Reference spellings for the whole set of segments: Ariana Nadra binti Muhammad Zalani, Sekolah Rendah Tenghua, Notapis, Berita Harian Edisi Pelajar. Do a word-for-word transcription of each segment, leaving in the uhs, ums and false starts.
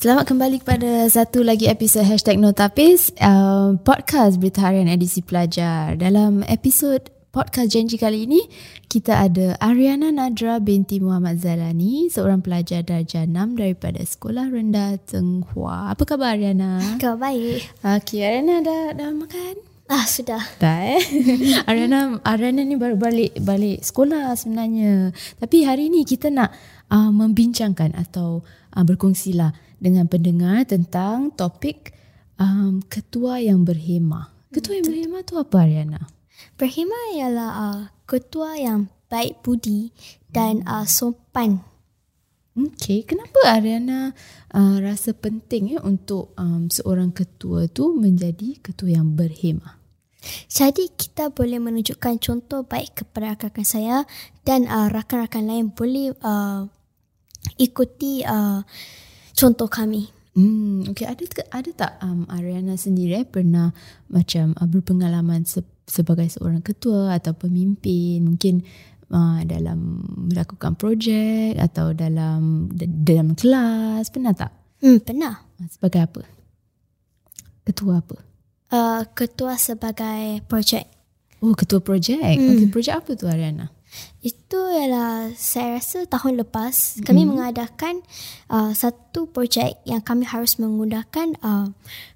Selamat kembali kepada satu lagi episod hashtag Notapis, uh, podcast Berita Harian Edisi Pelajar. Dalam episod podcast janji kali ini, kita ada Ariana Nadra binti Muhammad Zalani, seorang pelajar darjah enam daripada Sekolah Rendah Tenghua. Apa khabar Ariana? Khabar baik. Okey, Ariana dah, dah makan? Ah, sudah. Dah eh? Ariana, Ariana ni baru balik, balik sekolah sebenarnya. Tapi hari ni kita nak uh, membincangkan atau uh, berkongsilah dengan pendengar tentang topik um, ketua yang berhemah. Ketua yang berhemah tu apa, Ariana? Berhemah ialah uh, ketua yang baik budi dan uh, sopan. Okey, kenapa Ariana uh, rasa penting ya, untuk um, seorang ketua tu menjadi ketua yang berhemah? Jadi kita boleh menunjukkan contoh baik kepada rakan-rakan saya dan uh, rakan-rakan lain boleh uh, ikuti uh, contoh kami. Hmm, okey, ada ada tak um, Ariana sendiri pernah macam uh, berpengalaman se- sebagai seorang ketua atau pemimpin, mungkin uh, dalam melakukan projek atau dalam d- dalam kelas, pernah tak? Hmm, pernah. Sebagai apa? Ketua apa? Uh, ketua sebagai projek. Oh, ketua projek. Hmm. Okey, projek apa tu Ariana? Itu ialah saya rasa tahun lepas kami mm. mengadakan uh, satu projek yang kami harus menggunakan uh,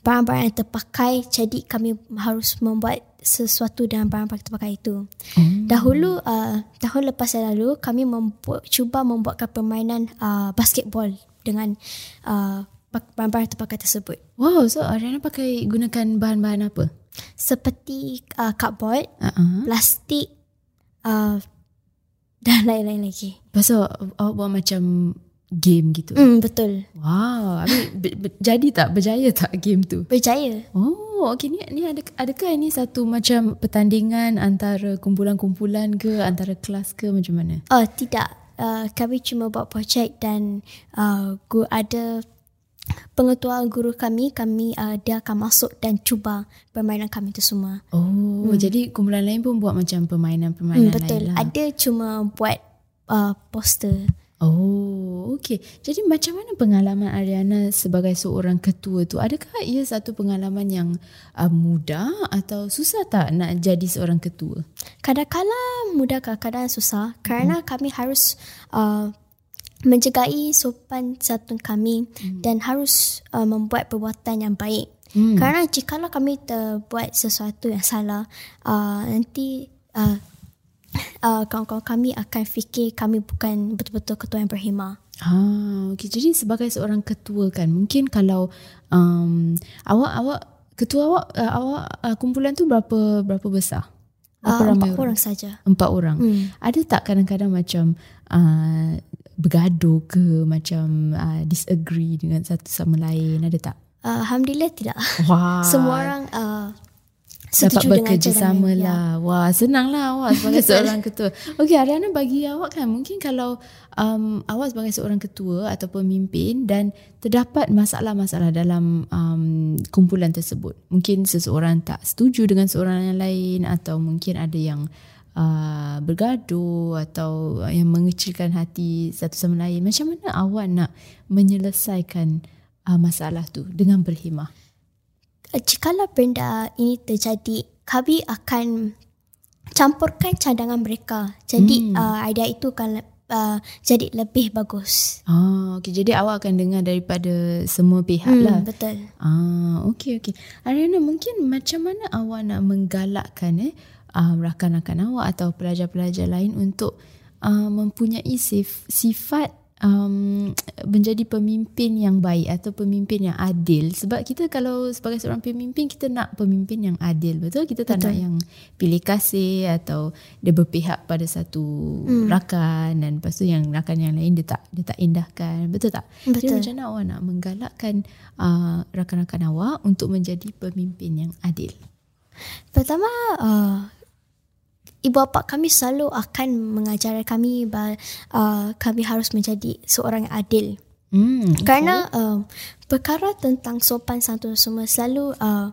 barang-barang yang terpakai. Jadi kami harus membuat sesuatu dengan barang-barang terpakai itu. Mm. Dahulu uh, tahun lepas lalu kami membuat, cuba membuatkan permainan uh, basketball dengan uh, barang-barang terpakai tersebut. Wow, so Ariana pakai gunakan bahan-bahan apa? Seperti uh, cardboard, uh-huh. plastik, Uh, dan lain-lain lagi. Pasal awak buat macam game gitu. Mm, betul. Wow, habis ber, ber, jadi tak berjaya tak game tu? Berjaya. Oh, okey, ni ni ada adakah ini satu macam pertandingan antara kumpulan-kumpulan ke antara kelas ke macam mana? Oh, tidak. Uh, kami cuma buat projek dan uh, ada pengetua guru kami, kami uh, dia akan masuk dan cuba permainan kami itu semua. Oh, hmm. jadi kumpulan lain pun buat macam permainan-permainan hmm, betul. lain lah. Ada cuma buat uh, poster. Oh, okey. Jadi macam mana pengalaman Ariana sebagai seorang ketua tu? Adakah ia satu pengalaman yang uh, mudah atau susah tak nak jadi seorang ketua? Kadang-kadang mudah, kadang-kadang susah kerana hmm. kami harus uh, menjagai sopan santun kami hmm. dan harus uh, membuat perbuatan yang baik. Hmm. Kerana jikalau kami terbuat sesuatu yang salah, uh, nanti uh, uh, kawan-kawan kami akan fikir kami bukan betul-betul ketua yang berhemah. Ah, okay. Jadi sebagai seorang ketua kan, mungkin kalau um, awak-awak ketua awak uh, awak uh, kumpulan tu berapa berapa besar? Berapa uh, empat orang, orang saja. Empat orang. Hmm. Ada tak kadang-kadang macam Uh, bergaduh ke macam uh, disagree dengan satu sama lain, ada tak? Uh, Alhamdulillah tidak. Wah. Semua orang uh, setuju dengan bekerjasama lah. Ya. Wah, senanglah awak sebagai seorang ketua. Okey, Ariana, bagi awak kan mungkin kalau um, awak sebagai seorang ketua atau pemimpin dan terdapat masalah-masalah dalam um, kumpulan tersebut. Mungkin seseorang tak setuju dengan seorang yang lain atau mungkin ada yang Uh, bergaduh atau yang mengecilkan hati satu sama lain. Macam mana awak nak menyelesaikan uh, masalah tu dengan berhemah? Jikalau benda ini terjadi, kami akan campurkan cadangan mereka. Jadi hmm. uh, idea itu akan uh, jadi lebih bagus. Ah, okay. Jadi awak akan dengar daripada semua pihak hmm, lah. Betul. Ah, okay, okay. Ariana, mungkin macam mana awak nak menggalakkan eh Um, rakan-rakan awak atau pelajar-pelajar lain untuk um, mempunyai sif, sifat um, menjadi pemimpin yang baik atau pemimpin yang adil? Sebab kita kalau sebagai seorang pemimpin, kita nak pemimpin yang adil, betul? Kita tak betul. Nak yang pilih kasih atau dia berpihak pada satu hmm. rakan dan lepas tu yang rakan yang lain dia tak, dia tak indahkan, betul tak? Betul. Jadi macam mana awak nak menggalakkan uh, rakan-rakan awak untuk menjadi pemimpin yang adil? Pertama, uh, ibu bapa kami selalu akan mengajar kami bahawa uh, kami harus menjadi seorang yang adil. Hmm, okay. Kerana uh, perkara tentang sopan santun semua selalu uh,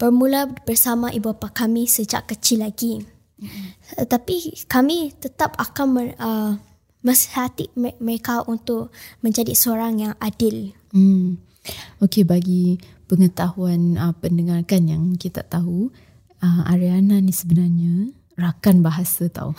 bermula bersama ibu bapa kami sejak kecil lagi. Hmm. Uh, tapi kami tetap akan men, uh, mensiasati mereka untuk menjadi seorang yang adil. Hmm. Okey, bagi pengetahuan uh, pendengarkan yang mungkin tak tahu, uh, Ariana ni sebenarnya rakan bahasa tau.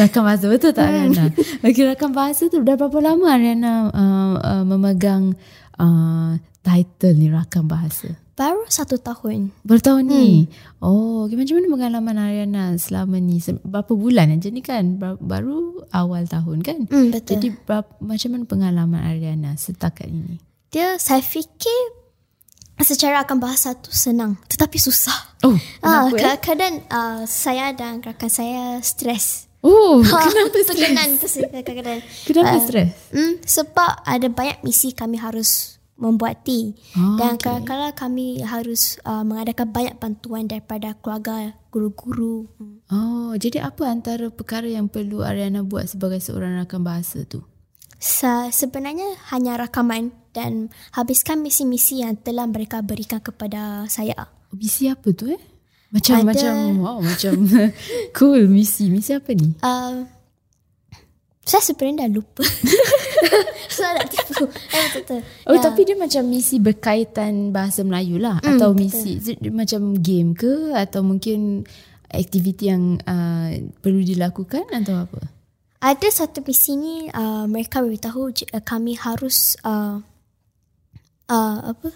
Rakan bahasa, betul tak Ariana? Okey, rakan bahasa tu dah berapa lama Ariana uh, uh, memegang uh, title ni rakan bahasa? Baru satu tahun. Baru tahun hmm. ni? Oh, okay. Macam mana pengalaman Ariana selama ni? Berapa bulan aja ni kan? Baru awal tahun kan? Hmm, betul. Jadi berapa, macam mana pengalaman Ariana setakat ini? Dia, saya fikir secara rakan bahasa tu senang tetapi susah. Oh, ah, kadang-kadang uh, saya dan rakan saya stres. Oh, kenapa stres? Kadang-kadang kadang-kadang. Kenapa uh, stres? Hmm, sebab ada banyak misi kami harus membuat ti oh, dan okay. kadang-kadang kami harus uh, mengadakan banyak bantuan daripada keluarga, guru-guru. Oh, jadi apa antara perkara yang perlu Ariana buat sebagai seorang rakan bahasa tu? Se- sebenarnya hanya rakaman dan habiskan misi-misi yang telah mereka berikan kepada saya. Misi apa tu eh? Macam Ada, macam wow macam cool misi. Misi apa ni? Uh, saya sebenarnya dah lupa. Saya tak tipu. Eh, betul. Oh ya. Tapi dia macam misi berkaitan bahasa Melayu lah mm, atau misi betul. Macam game ke atau mungkin aktiviti yang uh, perlu dilakukan atau apa? Ada satu misi ni uh, mereka beritahu uh, kami harus uh, uh, apa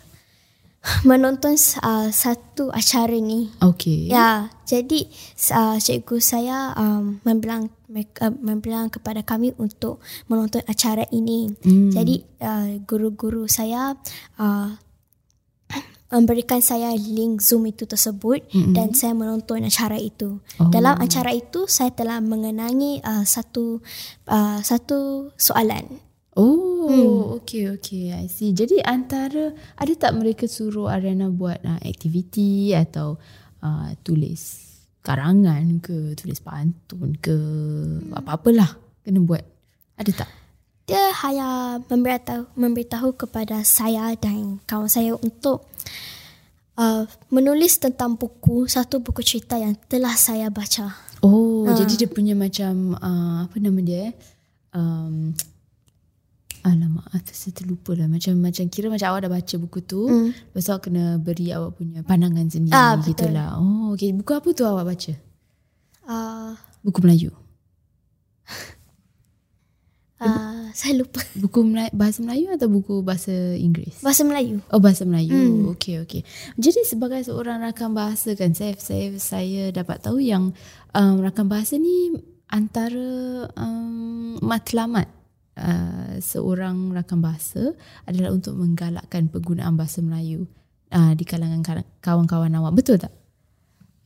menonton uh, satu acara ni. Okey. Ya, jadi uh, cikgu saya um, membilang uh, membilang kepada kami untuk menonton acara ini. Mm. Jadi uh, guru-guru saya uh, memberikan saya link Zoom itu tersebut mm-hmm. dan saya menonton acara itu. Oh. Dalam acara itu saya telah mengenangi uh, satu uh, satu soalan. Oh, hmm. okey okey, I see. Jadi antara ada tak mereka suruh Ariana buat uh, aktiviti atau uh, tulis karangan ke, tulis pantun ke, hmm. apa-apalah kena buat. Ada tak? Dia hanya memberitahu, memberitahu kepada saya dan kawan saya untuk uh, menulis tentang buku, satu buku cerita yang telah saya baca. Oh, uh. jadi dia punya macam uh, apa nama dia? Um, alamak, saya terlupa lah. Macam, macam kira macam awak dah baca buku tu, mm. lepas tu awak kena beri awak punya pandangan sendiri uh, gitu lah. Oh, okay. Buku apa tu awak baca? Uh. Buku Melayu? Uh, saya lupa. Buku Melayu, bahasa Melayu atau buku bahasa Inggeris? Bahasa Melayu. Oh, bahasa Melayu. Hmm. Okey, okey. Jadi sebagai seorang rakan bahasa kan, saya saya, saya dapat tahu yang um, rakan bahasa ni antara um, matlamat uh, seorang rakan bahasa adalah untuk menggalakkan penggunaan bahasa Melayu uh, di kalangan kawan-kawan awak. Betul tak?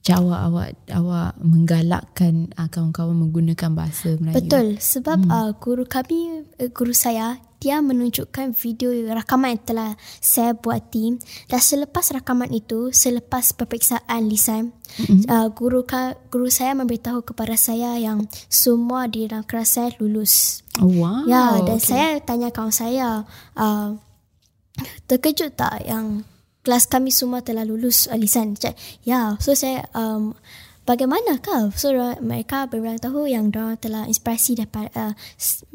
Awak awak awak menggalakkan uh, kawan-kawan menggunakan bahasa Melayu. Betul, sebab hmm. uh, guru kami uh, guru saya dia menunjukkan video rakaman yang telah saya buat tim dan selepas rakaman itu, selepas peperiksaan lisan, mm-hmm. uh, guru ka, guru saya memberitahu kepada saya yang semua di dalam kelas saya lulus. Oh, wow. Ya, dan okay. saya tanya kawan saya, uh, terkejut tak yang kelas kami semua telah lulus alisan. Ya, so saya um, bagaimana kah? So mereka berbilang tahu yang mereka telah inspirasi daripada uh,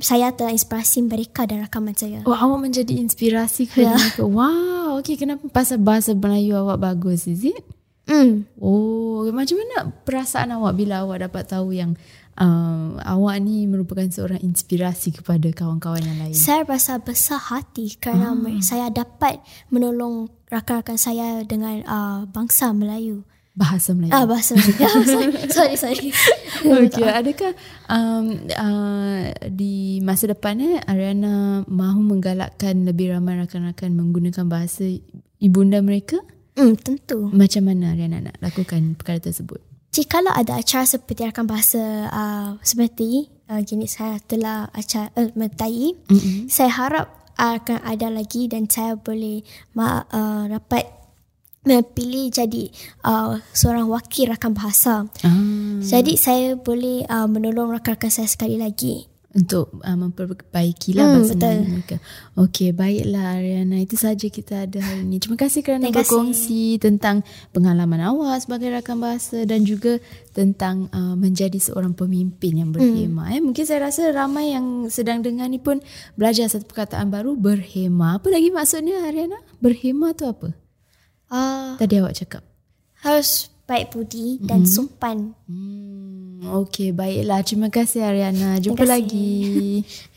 saya telah inspirasi mereka dan rakaman saya. Oh, awak menjadi inspirasi ke? Yeah. Wow, okay. Kenapa pasal bahasa Melayu awak bagus, is it? Mm. Oh, macam mana perasaan awak bila awak dapat tahu yang Um, awak ni merupakan seorang inspirasi kepada kawan-kawan yang lain? Saya rasa besar hati kerana ah. saya dapat menolong rakan-rakan saya dengan uh, bangsa Melayu. Bahasa Melayu. Ah, bahasa Melayu. sorry, sorry. Okey, adakah um, uh, di masa depan eh, Ariana mahu menggalakkan lebih ramai rakan-rakan menggunakan bahasa ibunda mereka? Hmm, tentu. Macam mana Ariana nak lakukan perkara tersebut? Jikalau ada acara seperti rakan bahasa uh, seperti uh, jenis saya telah acara uh, mentai, mm-hmm. saya harap akan ada lagi dan saya boleh ma- uh, dapat memilih jadi uh, seorang wakil rakan bahasa. Ah. Jadi saya boleh uh, menolong rakan-rakan saya sekali lagi. Untuk uh, memperbaikilah hmm, bahasa Melayu mereka. Okey, baiklah Ariana. Itu sahaja kita ada hari ini. Terima kasih kerana Terima berkongsi kasih. tentang pengalaman awak sebagai rakan bahasa dan juga tentang uh, menjadi seorang pemimpin yang berhemah. Hmm. Eh, mungkin saya rasa ramai yang sedang dengar ni pun belajar satu perkataan baru, berhemah. Apa lagi maksudnya Ariana? Berhemah tu apa? Uh, Tadi awak cakap. Harus baik budi dan mm-hmm. sumpan. Hmm. Okey, baiklah. Terima kasih Ariana. Jumpa lagi.